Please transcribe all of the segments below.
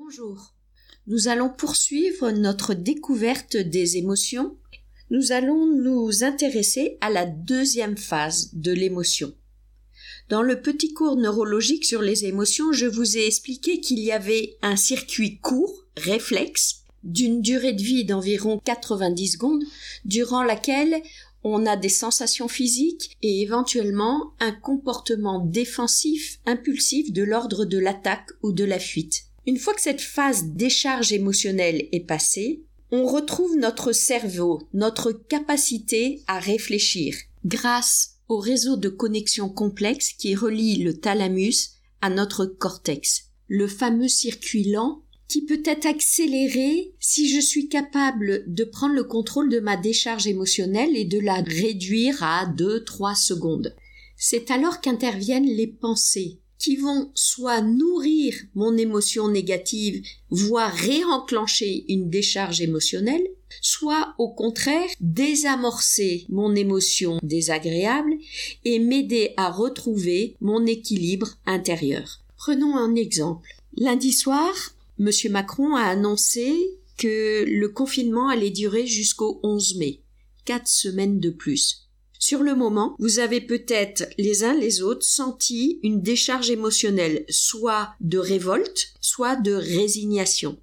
Bonjour, nous allons poursuivre notre découverte des émotions. Nous allons nous intéresser à la deuxième phase de l'émotion. Dans le petit cours neurologique sur les émotions, je vous ai expliqué qu'il y avait un circuit court, réflexe, d'une durée de vie d'environ 90 secondes, durant laquelle on a des sensations physiques et éventuellement un comportement défensif, impulsif de l'ordre de l'attaque ou de la fuite. Une fois que cette phase décharge émotionnelle est passée, on retrouve notre cerveau, notre capacité à réfléchir grâce au réseau de connexions complexes qui relie le thalamus à notre cortex, le fameux circuit lent qui peut être accéléré si je suis capable de prendre le contrôle de ma décharge émotionnelle et de la réduire à 2-3 secondes. C'est alors qu'interviennent les pensées, qui vont soit nourrir mon émotion négative, voire réenclencher une décharge émotionnelle, soit au contraire désamorcer mon émotion désagréable et m'aider à retrouver mon équilibre intérieur. Prenons un exemple. Lundi soir, Monsieur Macron a annoncé que le confinement allait durer jusqu'au 11 mai, 4 semaines de plus. Sur le moment, vous avez peut-être les uns les autres senti une décharge émotionnelle, soit de révolte, soit de résignation.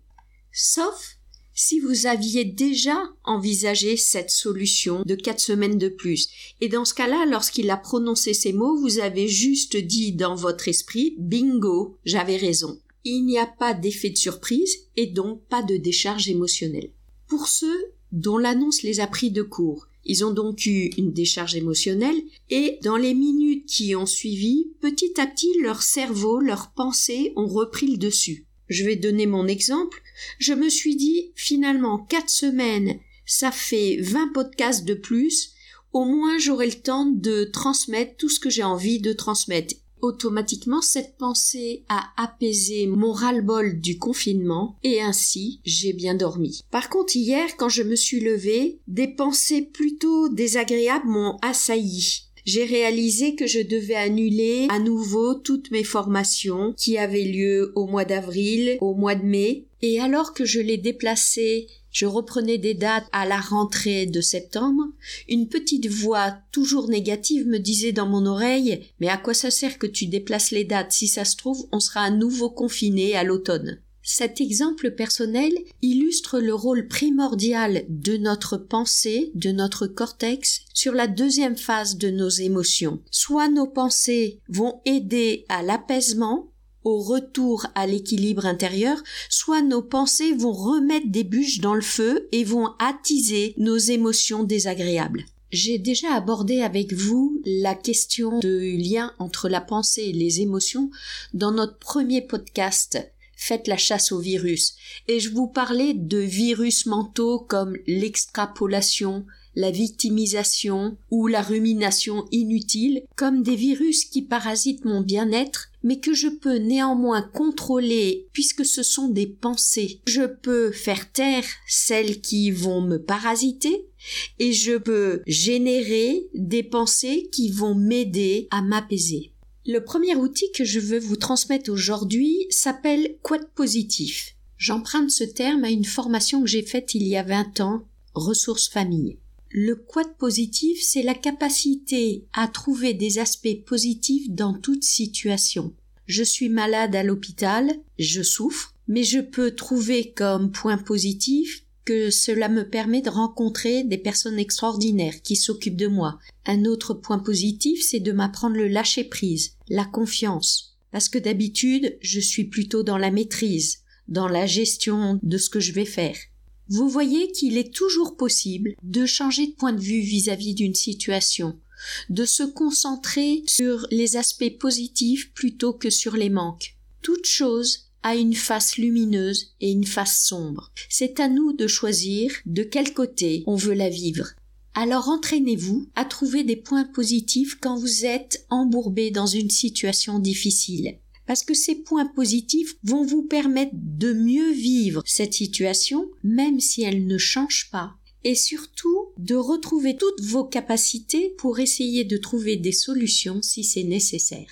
Sauf si vous aviez déjà envisagé cette solution de 4 semaines de plus. Et dans ce cas-là, lorsqu'il a prononcé ces mots, vous avez juste dit dans votre esprit « Bingo, j'avais raison ». Il n'y a pas d'effet de surprise et donc pas de décharge émotionnelle. Pour ceux dont l'annonce les a pris de court, ils ont donc eu une décharge émotionnelle et dans les minutes qui ont suivi, petit à petit leur cerveau, leurs pensées ont repris le dessus. Je vais donner mon exemple. Je me suis dit finalement 4 semaines, ça fait 20 podcasts de plus, au moins j'aurai le temps de transmettre tout ce que j'ai envie de transmettre. Automatiquement, cette pensée a apaisé mon ras-le-bol du confinement et ainsi, j'ai bien dormi. Par contre, hier, quand je me suis levée, des pensées plutôt désagréables m'ont assaillie. J'ai réalisé que je devais annuler à nouveau toutes mes formations qui avaient lieu au mois d'avril, au mois de mai. Et alors que je les déplaçais, je reprenais des dates à la rentrée de septembre, une petite voix toujours négative me disait dans mon oreille « Mais à quoi ça sert que tu déplaces les dates? Si ça se trouve, on sera à nouveau confiné à l'automne. » Cet exemple personnel illustre le rôle primordial de notre pensée, de notre cortex, sur la deuxième phase de nos émotions. Soit nos pensées vont aider à l'apaisement, au retour à l'équilibre intérieur, soit nos pensées vont remettre des bûches dans le feu et vont attiser nos émotions désagréables. J'ai déjà abordé avec vous la question du lien entre la pensée et les émotions dans notre premier podcast « Faites la chasse aux virus » et je vous parlais de virus mentaux comme l'extrapolation, la victimisation ou la rumination inutile comme des virus qui parasitent mon bien-être mais que je peux néanmoins contrôler puisque ce sont des pensées. Je peux faire taire celles qui vont me parasiter et je peux générer des pensées qui vont m'aider à m'apaiser. Le premier outil que je veux vous transmettre aujourd'hui s'appelle « Quad positif ». J'emprunte ce terme à une formation que j'ai faite il y a 20 ans, « Ressources famille ». Le quad positif, c'est la capacité à trouver des aspects positifs dans toute situation. Je suis malade à l'hôpital, je souffre, mais je peux trouver comme point positif que cela me permet de rencontrer des personnes extraordinaires qui s'occupent de moi. Un autre point positif, c'est de m'apprendre le lâcher-prise, la confiance. Parce que d'habitude, je suis plutôt dans la maîtrise, dans la gestion de ce que je vais faire. Vous voyez qu'il est toujours possible de changer de point de vue vis-à-vis d'une situation, de se concentrer sur les aspects positifs plutôt que sur les manques. Toute chose a une face lumineuse et une face sombre. C'est à nous de choisir de quel côté on veut la vivre. Alors entraînez-vous à trouver des points positifs quand vous êtes embourbé dans une situation difficile. Parce que ces points positifs vont vous permettre de mieux vivre cette situation, même si elle ne change pas. Et surtout, de retrouver toutes vos capacités pour essayer de trouver des solutions si c'est nécessaire.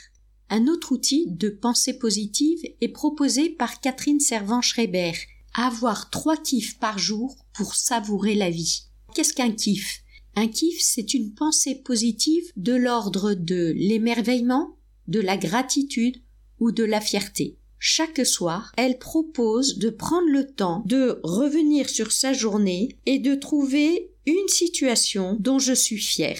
Un autre outil de pensée positive est proposé par Catherine Servan-Schreiber. Avoir 3 kiffs par jour pour savourer la vie. Qu'est-ce qu'un kiff ? Un kiff, c'est une pensée positive de l'ordre de l'émerveillement, de la gratitude ou de la fierté. Chaque soir, elle propose de prendre le temps de revenir sur sa journée et de trouver une situation dont je suis fière.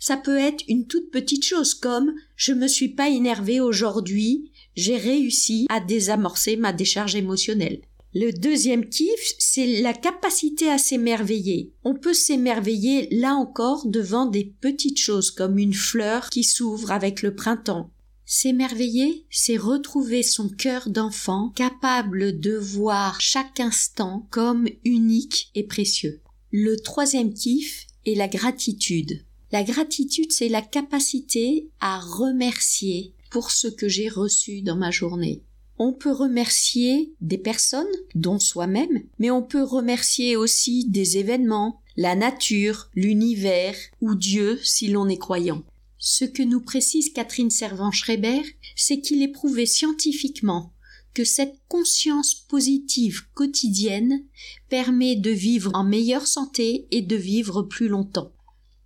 Ça peut être une toute petite chose comme « je me suis pas énervée aujourd'hui, j'ai réussi à désamorcer ma décharge émotionnelle ». Le deuxième kiff, c'est la capacité à s'émerveiller. On peut s'émerveiller, là encore, devant des petites choses comme une fleur qui s'ouvre avec le printemps. S'émerveiller, c'est retrouver son cœur d'enfant capable de voir chaque instant comme unique et précieux. Le troisième kiff est la gratitude. La gratitude, c'est la capacité à remercier pour ce que j'ai reçu dans ma journée. On peut remercier des personnes, dont soi-même, mais on peut remercier aussi des événements, la nature, l'univers ou Dieu si l'on est croyant. Ce que nous précise Catherine Servan-Schreiber, c'est qu'il est prouvé scientifiquement que cette conscience positive quotidienne permet de vivre en meilleure santé et de vivre plus longtemps.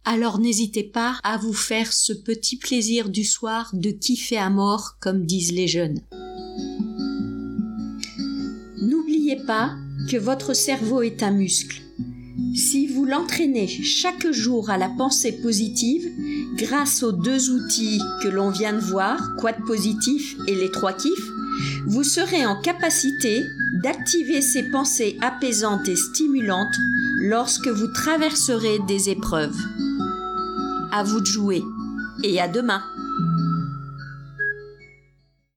Alors n'hésitez pas à vous faire ce petit plaisir du soir de kiffer à mort, comme disent les jeunes. N'oubliez pas que votre cerveau est un muscle. Si vous l'entraînez chaque jour à la pensée positive, grâce aux 2 outils que l'on vient de voir, quad positif et les 3 kiffs, vous serez en capacité d'activer ces pensées apaisantes et stimulantes lorsque vous traverserez des épreuves. À vous de jouer et à demain!